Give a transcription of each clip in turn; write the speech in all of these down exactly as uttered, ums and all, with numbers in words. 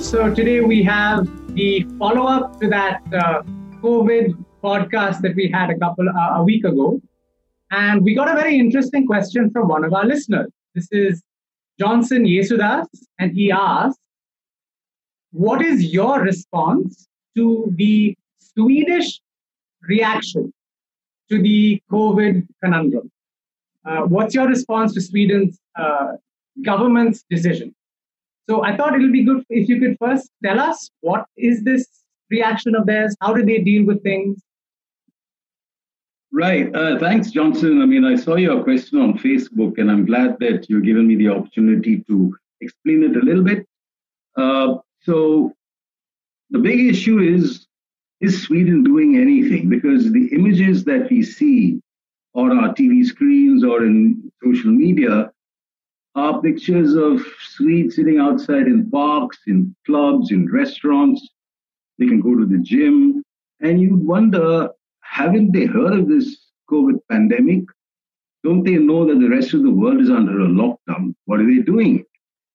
show. So today we have the follow-up to that uh, COVID podcast that we had a couple uh, a week ago. And we got a very interesting question from one of our listeners. This is Johnson Yesudas, and he asked, what is your response to the Swedish reaction to the COVID conundrum? Uh, what's your response to Sweden's uh, government's decision? So I thought it would be good if you could first tell us, what is this reaction of theirs? How do they deal with things? Right. Uh, thanks, Johnson. I mean, I saw your question on Facebook, and I'm glad that you've given me the opportunity to explain it a little bit. Uh, so the big issue is, is Sweden doing anything? Because the images that we see on our T V screens or in social media are pictures of Swedes sitting outside in parks, in clubs, in restaurants. They can go to the gym. And you wonder, haven't they heard of this COVID pandemic? Don't they know that the rest of the world is under a lockdown? What are they doing?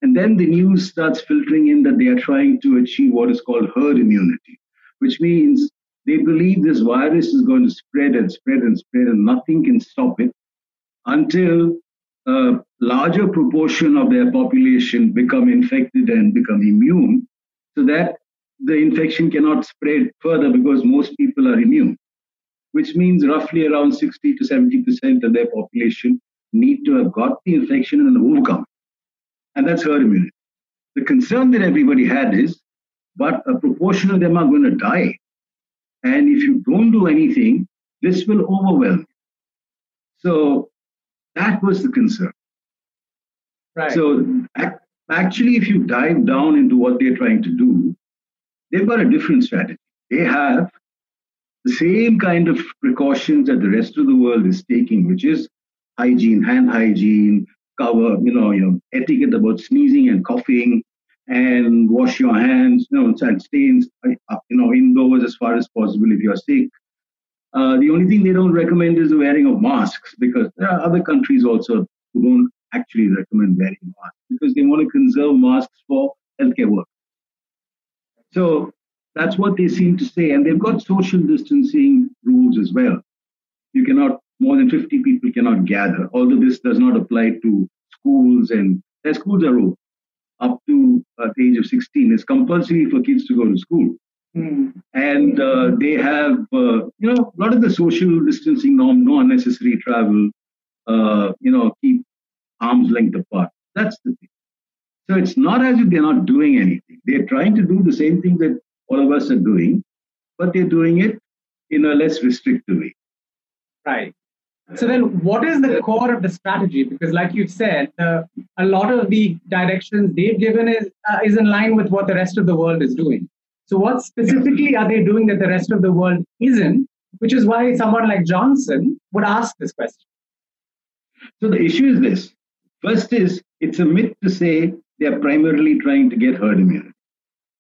And then the news starts filtering in that they are trying to achieve what is called herd immunity, which means they believe this virus is going to spread and spread and spread, and nothing can stop it until a larger proportion of their population become infected and become immune, so that the infection cannot spread further because most people are immune, which means roughly around sixty to seventy percent of their population need to have got the infection and overcome it. And that's herd immunity. The concern that everybody had is, but a proportion of them are going to die. And if you don't do anything, this will overwhelm you. So that was the concern. Right. So ac- actually, if you dive down into what they're trying to do, they've got a different strategy. They have the same kind of precautions that the rest of the world is taking, which is hygiene, hand hygiene, cover, you know, you know, etiquette about sneezing and coughing, and wash your hands, you know, and stains, you know, indoors as far as possible if you're sick. Uh, the only thing they don't recommend is the wearing of masks, because there are other countries also who don't actually recommend wearing masks because they want to conserve masks for healthcare workers. So that's what they seem to say. And they've got social distancing rules as well. You cannot, more than fifty people cannot gather, although this does not apply to schools, and their schools are open up to uh, the age of sixteen. It's compulsory for kids to go to school. Mm. And uh, they have, uh, you know, a lot of the social distancing norm, no unnecessary travel, uh, you know, keep arm's length apart. That's the thing. So it's not as if they're not doing anything. They're trying to do the same thing that all of us are doing, but they're doing it in a less restrictive way. Right. So then what is the core of the strategy? Because like you've said, uh, a lot of the directions they've given is uh, is in line with what the rest of the world is doing. So what specifically are they doing that the rest of the world isn't, which is why someone like Johnson would ask this question? So the issue is this. First is, it's a myth to say they're primarily trying to get herd immunity.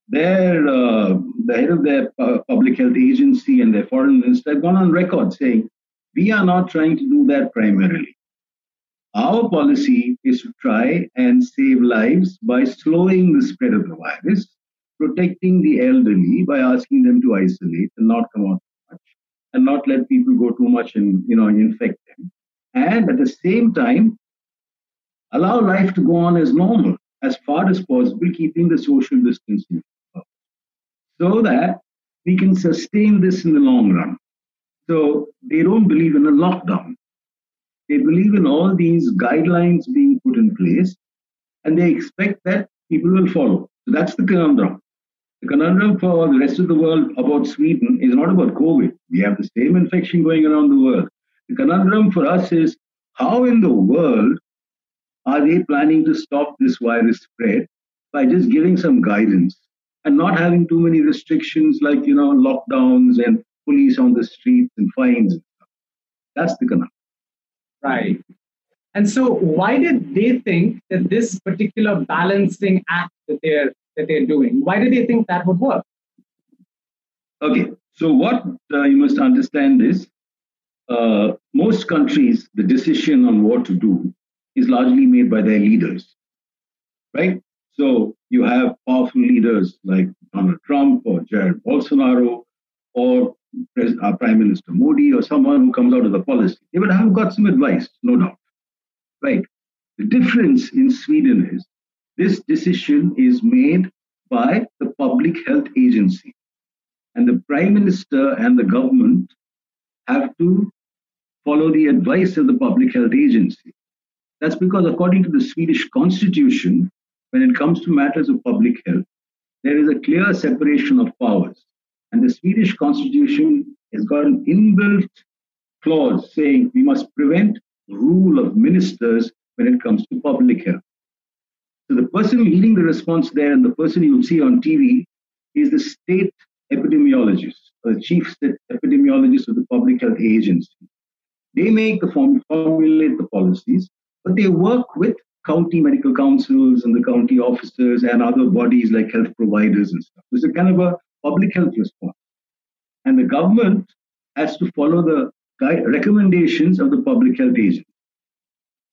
Their, uh, the head of their uh, public health agency and their foreign minister have gone on record saying, we are not trying to do that primarily. Our policy is to try and save lives by slowing the spread of the virus, protecting the elderly by asking them to isolate and not come out too much, and not let people go too much and, you know, infect them. And at the same time, allow life to go on as normal, as far as possible, keeping the social distancing up, so that we can sustain this in the long run. So they don't believe in a lockdown. They believe in all these guidelines being put in place, and they expect that people will follow. So that's the conundrum. The conundrum for the rest of the world about Sweden is not about COVID. We have the same infection going around the world. The conundrum for us is, how in the world are they planning to stop this virus spread by just giving some guidance and not having too many restrictions like, you know, lockdowns and police on the streets and fines. That's the conundrum. Right. And so why did they think that this particular balancing act that they're that they're doing, why did they think that would work? Okay. So what uh, you must understand is, uh, most countries, the decision on what to do is largely made by their leaders. Right? So you have powerful leaders like Donald Trump or Jair Bolsonaro or Prime Minister Modi or someone who comes out with a policy. They would have got some advice, no doubt. Right. The difference in Sweden is this decision is made by the public health agency. And the Prime Minister and the government have to follow the advice of the public health agency. That's because according to the Swedish constitution, when it comes to matters of public health, there is a clear separation of powers. And the Swedish constitution has got an inbuilt clause saying we must prevent rule of ministers when it comes to public health. So the person leading the response there and the person you see on T V is the state epidemiologist, or the chief state epidemiologist of the public health agency. They make the form, formulate the policies, but they work with county medical councils and the county officers and other bodies like health providers and stuff. It's a kind of a public health response. And the government has to follow the recommendations of the public health agency.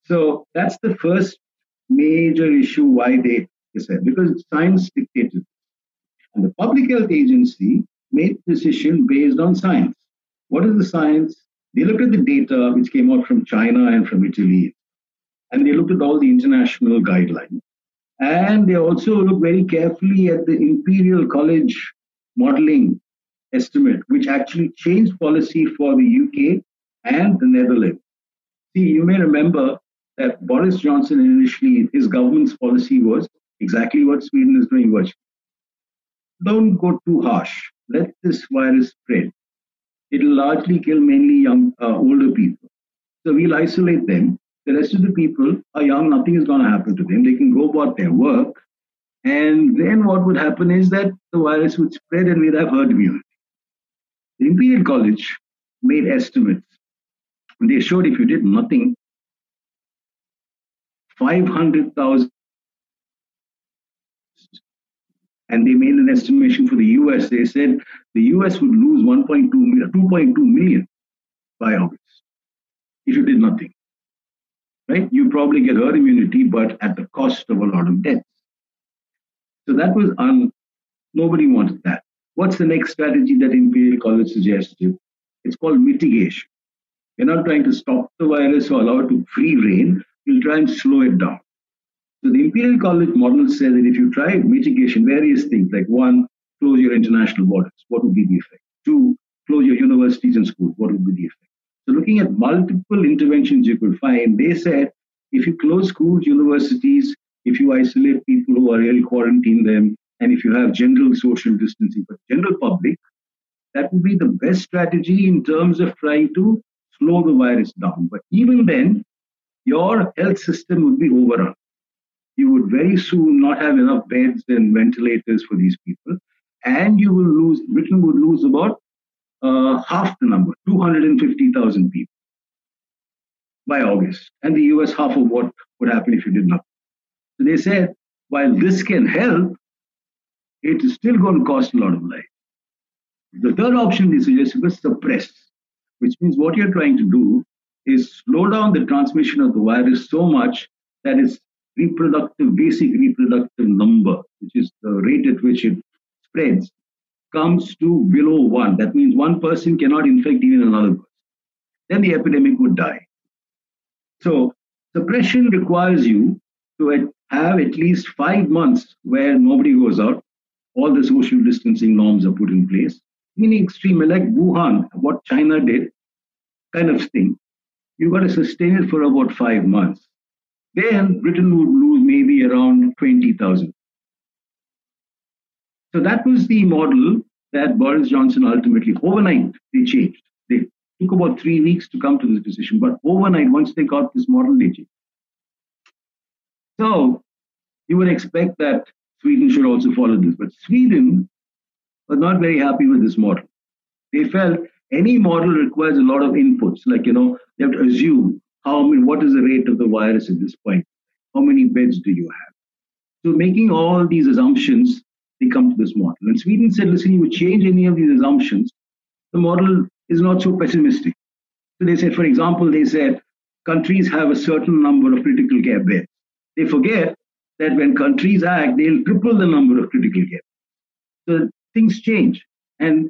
So that's the first major issue why they said, because science dictated it. And the public health agency made the decision based on science. What is the science? They looked at the data which came out from China and from Italy. And they looked at all the international guidelines. And they also looked very carefully at the Imperial College modeling estimate, which actually changed policy for the U K and the Netherlands. See, you may remember that Boris Johnson initially, his government's policy was exactly what Sweden is doing virtually. Don't go too harsh. Let this virus spread. It will largely kill mainly young, uh, older people. So we'll isolate them. The rest of the people are young. Nothing is going to happen to them. They can go about their work. And then what would happen is that the virus would spread and we'd have herd immunity. The Imperial College made estimates. And they showed if you did nothing, five hundred thousand. And they made an estimation for the U S. They said the U S would lose one point two, two point two million by August if you did nothing. Right? You probably get herd immunity, but at the cost of a lot of deaths. So that was un. Nobody wanted that. What's the next strategy that Imperial College suggested? It's called mitigation. We're not trying to stop the virus or allow it to free reign. We'll try and slow it down. So the Imperial College model says that if you try mitigation, various things like one, close your international borders, what would be the effect? Two, close your universities and schools, what would be the effect? So looking at multiple interventions you could find, they said if you close schools, universities, if you isolate people who are ill, quarantine them, and if you have general social distancing for general public, that would be the best strategy in terms of trying to slow the virus down. But even then, your health system would be overrun. You would very soon not have enough beds and ventilators for these people. And you will lose, Britain would lose about uh, half the number, two hundred fifty thousand people by August. And the U S half of what would happen if you did nothing. So they said, while this can help, it is still going to cost a lot of life. The third option they suggested was suppress, which means what you're trying to do is slow down the transmission of the virus so much that it's reproductive, basic reproductive number, which is the rate at which it spreads, comes to below one. That means one person cannot infect even another person. Then the epidemic would die. So suppression requires you to have at least five months where nobody goes out. All the social distancing norms are put in place. Meaning extreme, like Wuhan, what China did, kind of thing. You've got to sustain it for about five months. Then Britain would lose maybe around twenty thousand. So that was the model that Boris Johnson ultimately, overnight, they changed. They took about three weeks to come to this decision, but overnight, once they got this model, they changed. So you would expect that Sweden should also follow this, but Sweden was not very happy with this model. They felt any model requires a lot of inputs, like, you know, you have to assume How many, what is the rate of the virus at this point? How many beds do you have? So making all these assumptions, they come to this model. And Sweden said, listen, you change any of these assumptions, the model is not so pessimistic. So they said, for example, they said, countries have a certain number of critical care beds. They forget that when countries act, they'll triple the number of critical cases. So things change. And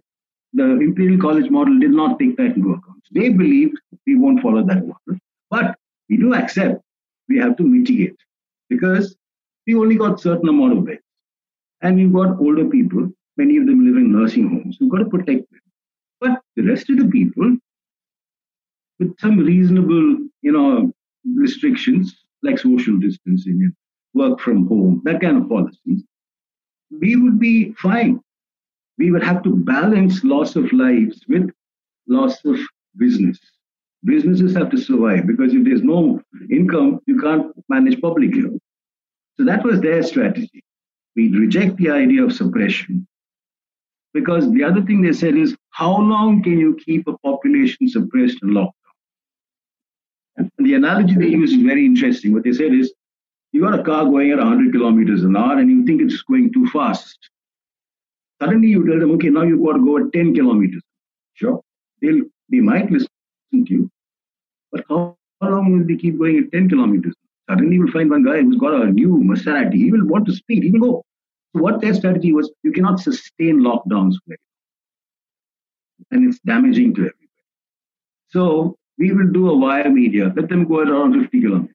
the Imperial College model did not take that into account. They believed we won't follow that model. But we do accept we have to mitigate because we only got a certain amount of beds. And we've got older people, many of them live in nursing homes. We've got to protect them. But the rest of the people, with some reasonable, you know, restrictions, like social distancing and work from home, that kind of policies, we would be fine. We would have to balance loss of lives with loss of business. Businesses have to survive because if there's no income, you can't manage public health. So that was their strategy. We reject the idea of suppression because the other thing they said is, how long can you keep a population suppressed and locked down? And the analogy they use is very interesting. What they said is, you got a car going at one hundred kilometers an hour and you think it's going too fast. Suddenly you tell them, okay, now you've got to go at ten kilometers. Sure, they'll, they might listen to you, but how, how long will they keep going at ten kilometers? Suddenly you'll find one guy who's got a new Maserati. He will want to speed, he will go. So what their strategy was, you cannot sustain lockdowns very well. And it's damaging to everybody. So we will do a wire media, let them go at around fifty kilometers.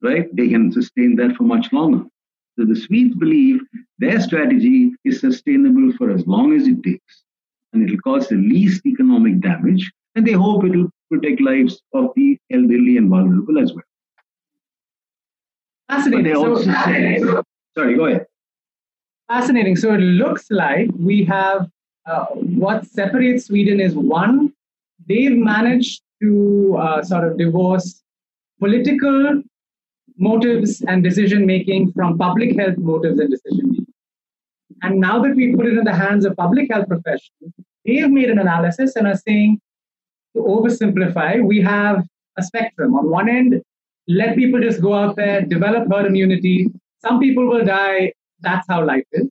Right? They can sustain that for much longer. So the Swedes believe their strategy is sustainable for as long as it takes, and it'll cause the least economic damage, and they hope it'll protect lives of the elderly and vulnerable as well. Fascinating. But they also so, say, sorry, go ahead. Fascinating. So it looks like we have uh, what separates Sweden is one, they've managed to uh, sort of divorce political motives and decision-making from public health motives and decision-making. And now that we put it in the hands of public health professionals, they have made an analysis and are saying, to oversimplify, we have a spectrum. On one end, let people just go out there, develop herd immunity. Some people will die. That's how life is.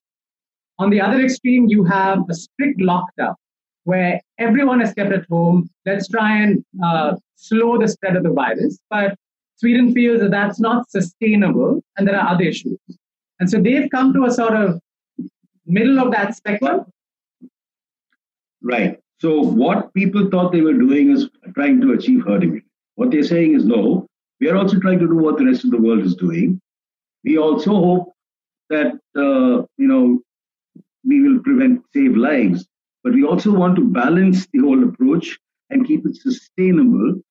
On the other extreme, you have a strict lockdown where everyone is kept at home. Let's try and uh, slow the spread of the virus. But Sweden feels that that's not sustainable and there are other issues. And so they've come to a sort of middle of that spectrum. Right. So what people thought they were doing is trying to achieve herd immunity. What they're saying is, no, we are also trying to do what the rest of the world is doing. We also hope that, uh, you know, we will prevent, save lives. But we also want to balance the whole approach and keep it sustainable.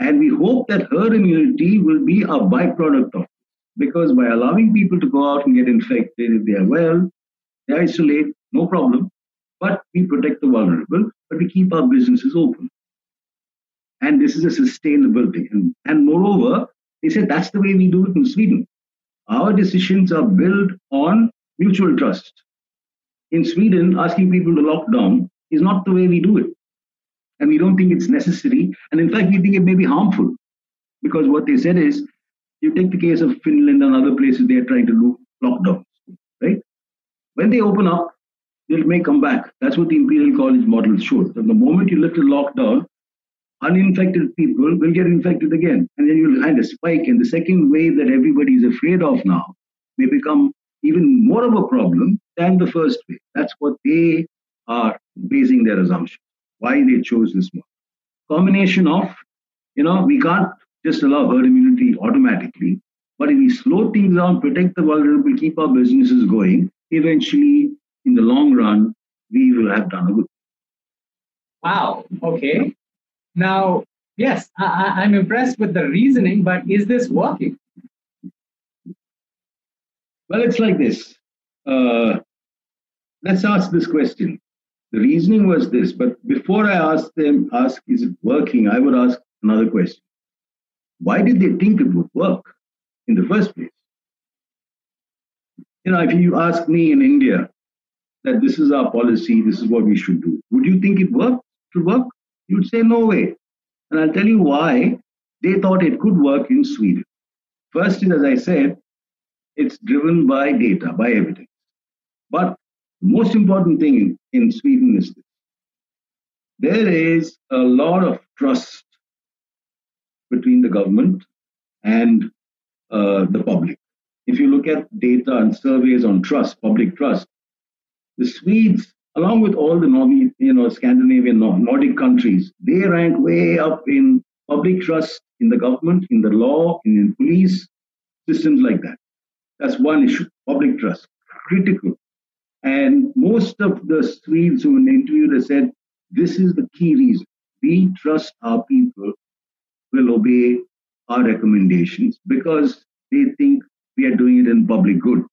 And we hope that herd immunity will be a byproduct of it. Because by allowing people to go out and get infected, if they are well, they isolate, no problem. But we protect the vulnerable, but we keep our businesses open. And this is a sustainable thing. And, and moreover, they said that's the way we do it in Sweden. Our decisions are built on mutual trust. In Sweden, asking people to lock down is not the way we do it. And we don't think it's necessary. And in fact, we think it may be harmful. Because what they said is, you take the case of Finland and other places, they're trying to do lockdowns, right? When they open up, they may come back. That's what the Imperial College model showed. So the moment you lift a lockdown, uninfected people will get infected again. And then you'll find a spike. And the second wave that everybody is afraid of now may become even more of a problem than the first wave. That's what they are basing their assumption. Why they chose this model. Combination of, you know, we can't just allow herd immunity automatically, but if we slow things down, protect the vulnerable, keep our businesses going, eventually, in the long run, we will have done a good thing. Wow. Okay. Now, yes, I, I'm impressed with the reasoning, but is this working? Well, it's like this. Uh, let's ask this question. The reasoning was this, but before I ask them, ask, is it working, I would ask another question. Why did they think it would work in the first place? You know, if you ask me in India that this is our policy, this is what we should do, would you think it worked? Should work? You would say no way. And I'll tell you why they thought it could work in Sweden. First, as I said, it's driven by data, by evidence. But the most important thing in Sweden is this. There is a lot of trust between the government and uh, the public. if you look at data and surveys on trust, public trust, the Swedes, along with all the Nordic, you know, Scandinavian, Nordic countries, they rank way up in public trust in the government, in the law, in, in police, systems like that. That's one issue, public trust, critical. And most of the Swedes who were interviewed have said, this is the key reason. We trust our people will obey our recommendations because they think we are doing it in public good.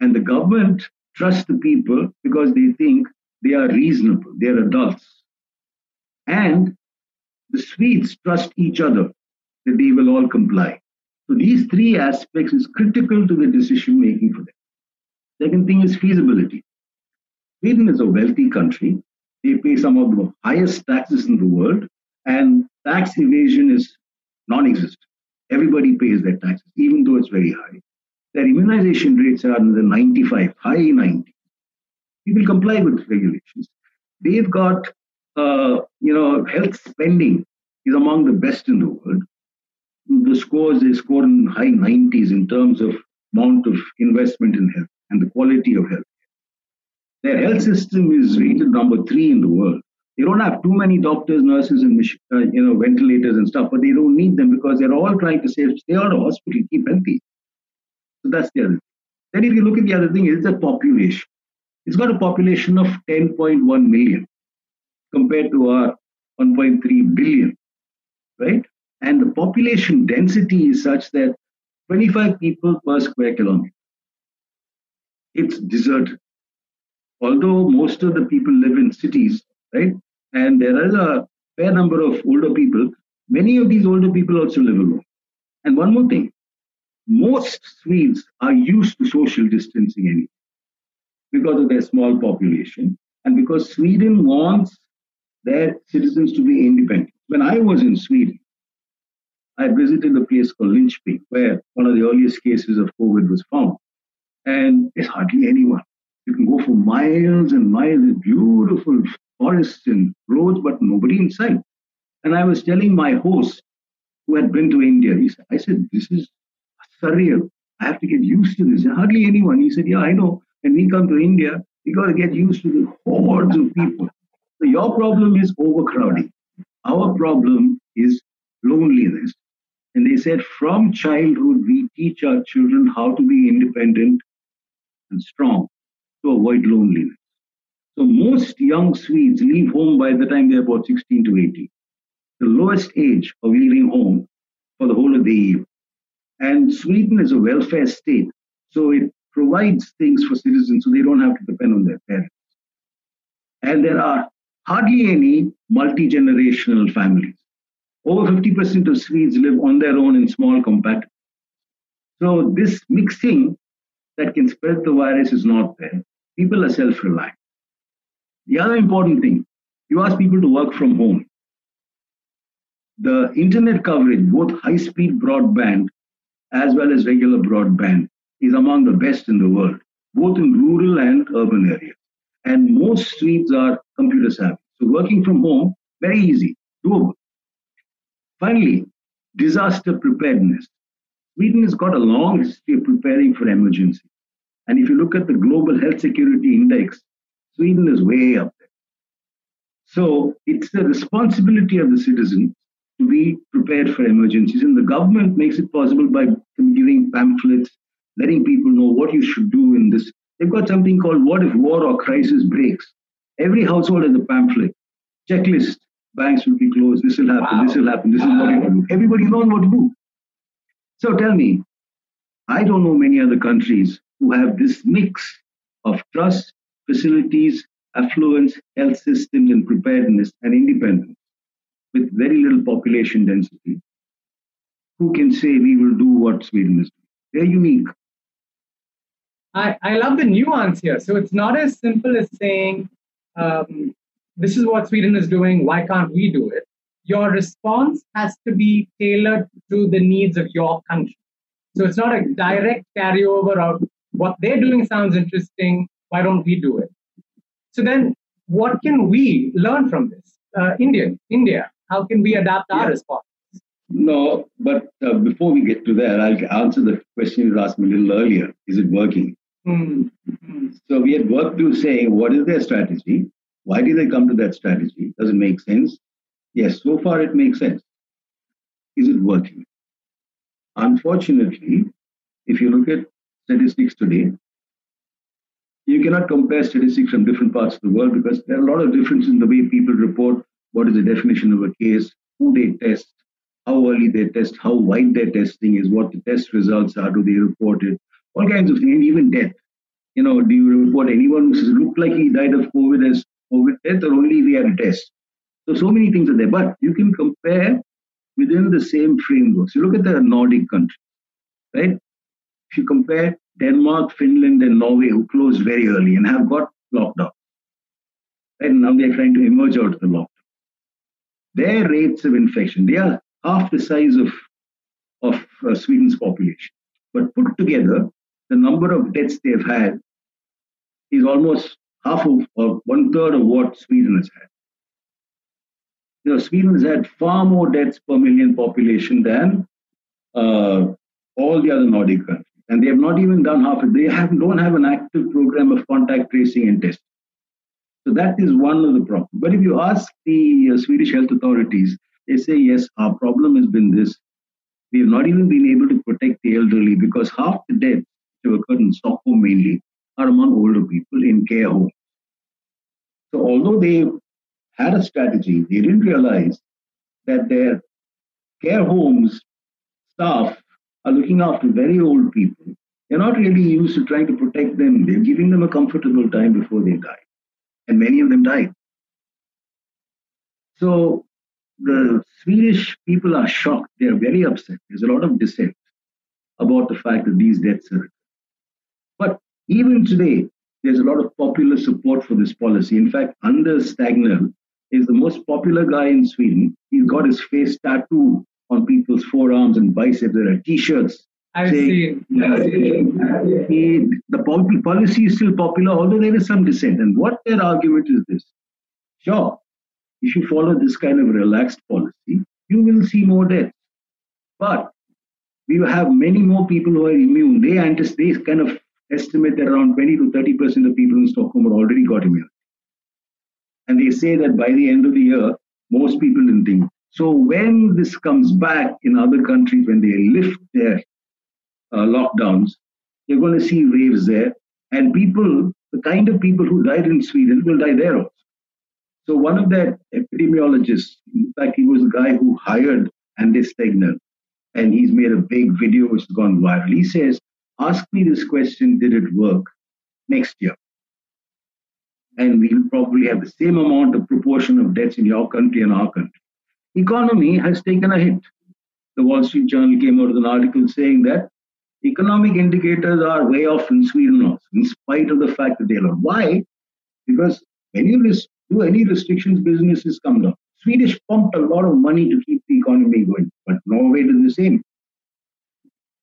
And the government trusts the people because they think they are reasonable, they are adults. And the Swedes trust each other that they will all comply. So these three aspects is critical to the decision making for them. Second thing is feasibility. Sweden is a wealthy country. They pay some of the highest taxes in the world, and tax evasion is non-existent. Everybody pays their taxes, even though it's very high. Their immunization rates are in the ninety-five, high nineties. People comply with regulations. They've got, uh, you know, health spending is among the best in the world. The scores, they score in high nineties in terms of amount of investment in health and the quality of health. Their health system is rated number three in the world. They don't have too many doctors, nurses, and uh, you know ventilators and stuff, but they don't need them because they're all trying to save, stay out of hospital, keep healthy. So that's the other thing. Then if you look at the other thing, it's the population. It's got a population of ten point one million compared to our one point three billion, right? And the population density is such that twenty-five people per square kilometer. It's deserted. Although most of the people live in cities, right? And there is a fair number of older people. Many of these older people also live alone. And one more thing, most Swedes are used to social distancing anyway because of their small population and because Sweden wants their citizens to be independent. When I was in Sweden, I visited a place called Linköping where one of the earliest cases of COVID was found. And there's hardly anyone. You can go for miles and miles of beautiful forests and roads, but nobody in sight. And I was telling my host, who had been to India, he said, I said, this is surreal. I have to get used to this. There's hardly anyone. He said, yeah, I know. When we come to India, we got to get used to the hordes of people. So your problem is overcrowding. Our problem is loneliness. And they said, from childhood, we teach our children how to be independent and strong, to avoid loneliness. So most young Swedes leave home by the time they're about sixteen to eighteen. The lowest age of leaving home for the whole of the E U. And Sweden is a welfare state, so it provides things for citizens so they don't have to depend on their parents. And there are hardly any multi-generational families. Over fifty percent of Swedes live on their own in small compact. So this mixing that can spread the virus is not there. People are self-reliant. The other important thing, you ask people to work from home. The internet coverage, both high-speed broadband as well as regular broadband, is among the best in the world, both in rural and urban areas. And most Swedes are computer savvy. So working from home, very easy, doable. Finally, disaster preparedness. Sweden has got a long history of preparing for emergencies. And if you look at the Global Health Security Index, Sweden is way up there. So it's the responsibility of the citizen to be prepared for emergencies. And the government makes it possible by giving pamphlets, letting people know what you should do in this. They've got something called What If War or Crisis Breaks? Every household has a pamphlet, checklist. Banks will be closed, this will happen, wow. this will happen, this wow. is what you do. Everybody knows what to do. So tell me, I don't know many other countries who have this mix of trust, facilities, affluence, health systems, and preparedness and independence with very little population density. Who can say we will do what Sweden is doing? They're unique. I, I love the nuance here. So it's not as simple as saying, um, this is what Sweden is doing, why can't we do it? Your response has to be tailored to the needs of your country. So it's not a direct carryover of what they're doing sounds interesting, why don't we do it? So then what can we learn from this? Uh, India, India, how can we adapt our yeah. response? No, but uh, before we get to that, I'll answer the question you asked me a little earlier. Is it working? Mm-hmm. So we had worked through saying, what is their strategy? Why did they come to that strategy? Does it make sense? Yes, so far it makes sense. Is it working? Unfortunately, if you look at statistics today, you cannot compare statistics from different parts of the world because there are a lot of differences in the way people report, what is the definition of a case, who they test, how early they test, how wide their testing is, what the test results are, do they report it, all kinds of things, and even death. You know, do you report anyone who looked like he died of COVID as COVID death or only if he had a test? So, so many things are there, but you can compare within the same framework. So, look at the Nordic countries, right? If you compare Denmark, Finland, and Norway, who closed very early and have got lockdown, right? And now they're trying to emerge out of the lockdown. Their rates of infection, they are half the size of, of uh, Sweden's population. But put together, the number of deaths they've had is almost half of, or one third of what Sweden has had. You know, Sweden has had far more deaths per million population than uh, all the other Nordic countries. And they have not even done half it. They have, don't have an active program of contact tracing and testing. So that is one of the problems. But if you ask the uh, Swedish health authorities, they say, yes, our problem has been this. We have not even been able to protect the elderly because half the deaths that have occurred in Stockholm mainly are among older people in care homes. So although they had a strategy, they didn't realize that their care homes staff are looking after very old people. They're not really used to trying to protect them. They're giving them a comfortable time before they die. And many of them died. So the Swedish people are shocked. They're very upset. There's a lot of dissent about the fact that these deaths are. But even today, there's a lot of popular support for this policy. In fact, Anders Tegnell is the most popular guy in Sweden. He's got his face tattooed on people's forearms and biceps. There are T-shirts. I've saying, seen. I've seen. He, the policy is still popular, although there is some dissent. And what their argument is this. Sure, if you follow this kind of relaxed policy, you will see more deaths. But we have many more people who are immune. They, they kind of estimate that around twenty to thirty percent of people in Stockholm have already got immune. And they say that by the end of the year, most people didn't think. So when this comes back in other countries, when they lift their uh, lockdowns, you're going to see waves there. And people, the kind of people who died in Sweden will die there also. So one of their epidemiologists, in fact, he was the guy who hired Anders Tegnell, and he's made a big video which has gone viral. He says, ask me this question, did it work next year? And we'll probably have the same amount of proportion of deaths in your country and our country. Economy has taken a hit. The Wall Street Journal came out with an article saying that economic indicators are way off in Sweden also, in spite of the fact that they are. Why? Because when you risk Do any restrictions, businesses come down. Swedish pumped a lot of money to keep the economy going, but Norway did the same.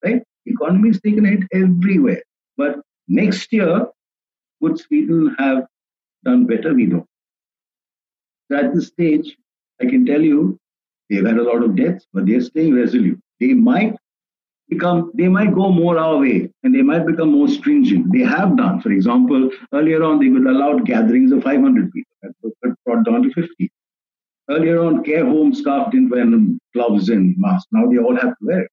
Right? Economy is taken a hit everywhere. But next year, would Sweden have done better? We don't. So at this stage, I can tell you, they've had a lot of deaths, but they're staying resolute. They might become, they might go more our way, and they might become more stringent. They have done. For example, earlier on, they would allow gatherings of five hundred people. That was brought down to fifty. Earlier on, care home staff didn't wear gloves and masks. Now they all have to wear it.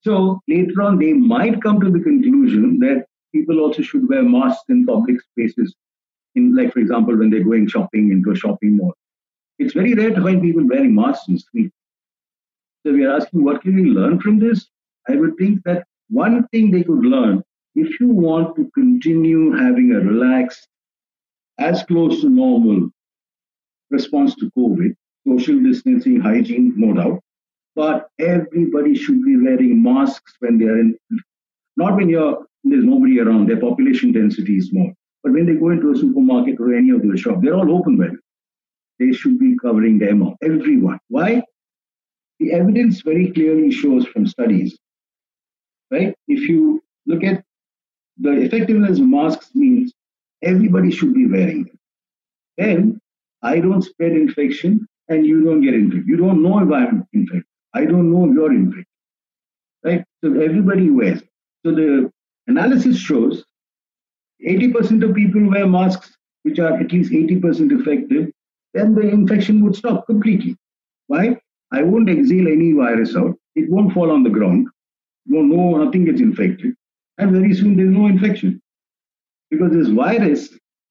So later on, they might come to the conclusion that people also should wear masks in public spaces, in, like, for example, when they're going shopping into a shopping mall. It's very rare to find people wearing masks in the street. So we are asking, what can we learn from this? I would think that one thing they could learn, if you want to continue having a relaxed, as close to normal response to COVID, social distancing, hygiene, no doubt, but everybody should be wearing masks when they are in, not when you're, there's nobody around, their population density is small, but when they go into a supermarket or any of their shop, they're all open well. They should be covering their mouth, everyone. Why? The evidence very clearly shows from studies. Right? If you look at the effectiveness of masks means everybody should be wearing them. Then I don't spread infection and you don't get infected. You don't know if I'm infected. I don't know your infection, right? So everybody wears. So the analysis shows eighty percent of people wear masks, which are at least eighty percent effective, then the infection would stop completely. Why? I won't exhale any virus out. It won't fall on the ground. No, no, nothing gets infected. And very soon there's no infection. Because this virus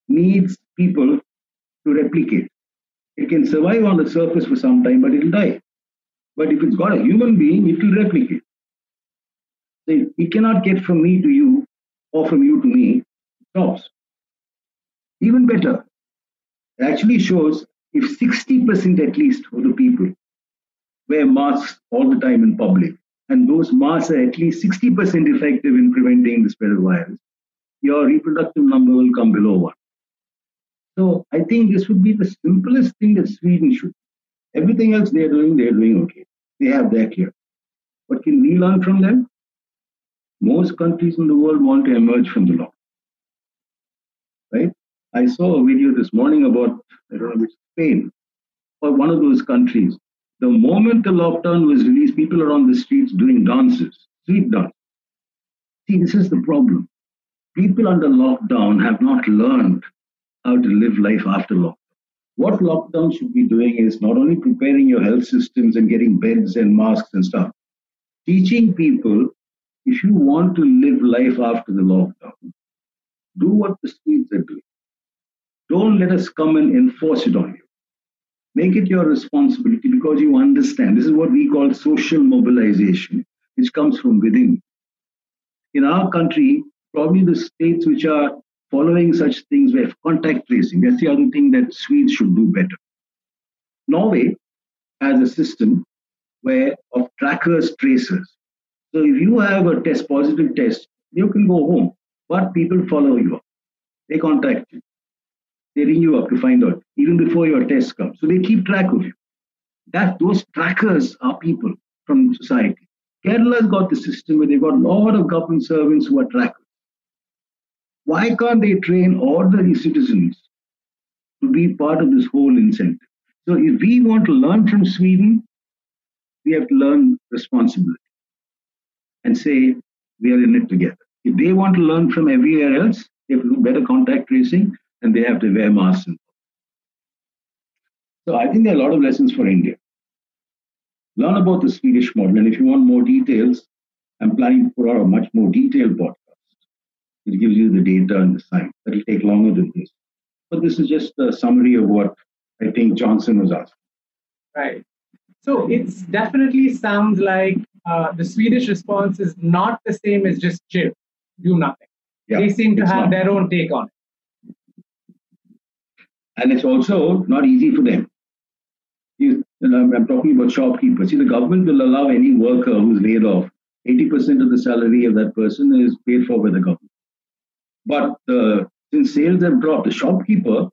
needs people to replicate. It can survive on the surface for some time, but it'll die. But if it's got a human being, it will replicate. So it cannot get from me to you or from you to me. It stops. Even better, it actually shows if sixty percent at least of the people wear masks all the time in public, and those masks are at least sixty percent effective in preventing the spread of virus, your reproductive number will come below one. So I think this would be the simplest thing that Sweden should do. Everything else they're doing, they're doing okay. They have their care. But can we learn from them? Most countries in the world want to emerge from the lockdown. Right? I saw a video this morning about, I don't know which, Spain, or one of those countries. The moment the lockdown was released, people are on the streets doing dances, street dance. See, this is the problem. People under lockdown have not learned how to live life after lockdown. What lockdown should be doing is not only preparing your health systems and getting beds and masks and stuff, teaching people, if you want to live life after the lockdown, do what the streets are doing. Don't let us come and enforce it on you. Make it your responsibility because you understand. This is what we call social mobilization, which comes from within. In our country, probably the states which are following such things, we have contact tracing. That's the other thing that Swedes should do better. Norway has a system where of trackers, tracers. So if you have a test, positive test, you can go home, but people follow you up. They contact you. They ring you up to find out, even before your test comes. So they keep track of you. That those trackers are people from society. Kerala's got the system where they've got a lot of government servants who are trackers. Why can't they train ordinary citizens to be part of this whole incentive? So if we want to learn from Sweden, we have to learn responsibility and say we are in it together. If they want to learn from everywhere else, they have to do better contact tracing, and they have to wear masks. So I think there are a lot of lessons for India. Learn about the Swedish model. And if you want more details, I'm planning to put out a much more detailed podcast. It gives you the data and the science. That will take longer than this. But this is just a summary of what I think Johnson was asking. Right. So it definitely sounds like uh, the Swedish response is not the same as just chill, do nothing. Yeah, they seem to have not. Their own take on it. And it's also not easy for them. You, I'm talking about shopkeepers. See, the government will allow any worker who's laid off. eighty percent of the salary of that person is paid for by the government. But uh, since sales have dropped, the shopkeeper,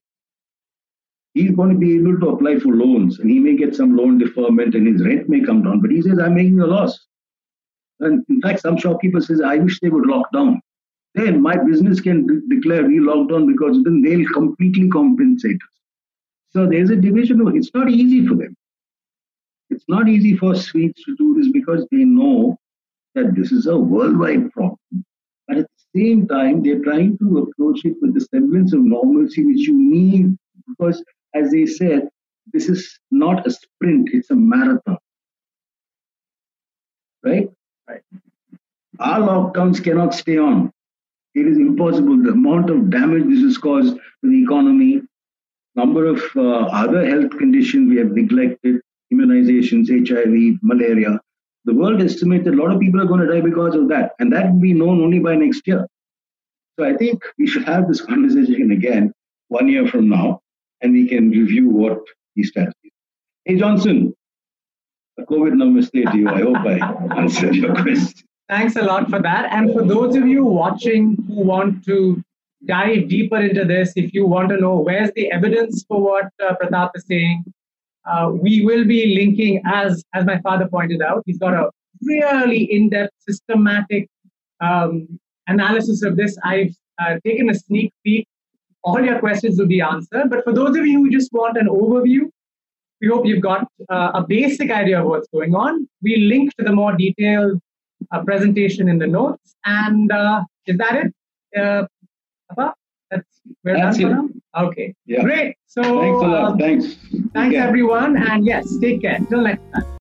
he's going to be able to apply for loans. And he may get some loan deferment and his rent may come down. But he says, I'm making a loss. And in fact, some shopkeepers say, I wish they would lock down. Then my business can de declare we locked down because then they'll completely compensate us. So there's a division. It's not easy for them. It's not easy for Swedes to do this because they know that this is a worldwide problem. But at the same time, they're trying to approach it with the semblance of normalcy which you need because, as they said, this is not a sprint, it's a marathon. Right? Right. Our lockdowns cannot stay on. It is impossible. The amount of damage this has caused to the economy, number of uh, other health conditions we have neglected, immunizations, H I V, malaria. The world estimates that a lot of people are going to die because of that. And that will be known only by next year. So I think we should have this conversation again one year from now, and we can review what these strategies are. Hey, Johnson, a COVID namaste to you. I hope I answered your question. Thanks a lot for that. And for those of you watching who want to dive deeper into this, if you want to know where's the evidence for what uh, Prathap is saying, uh, we will be linking, as, as my father pointed out, he's got a really in-depth, systematic um, analysis of this. I've uh, taken a sneak peek. All your questions will be answered. But for those of you who just want an overview, we hope you've got uh, a basic idea of what's going on. We link to the more detailed uh, presentation in the notes. And uh, is that it? Uh, that's we're that's done it. For now? Okay. Yeah. Great. So, thanks a lot. Um, thanks. Thanks, everyone. And yes, take care. Till next time.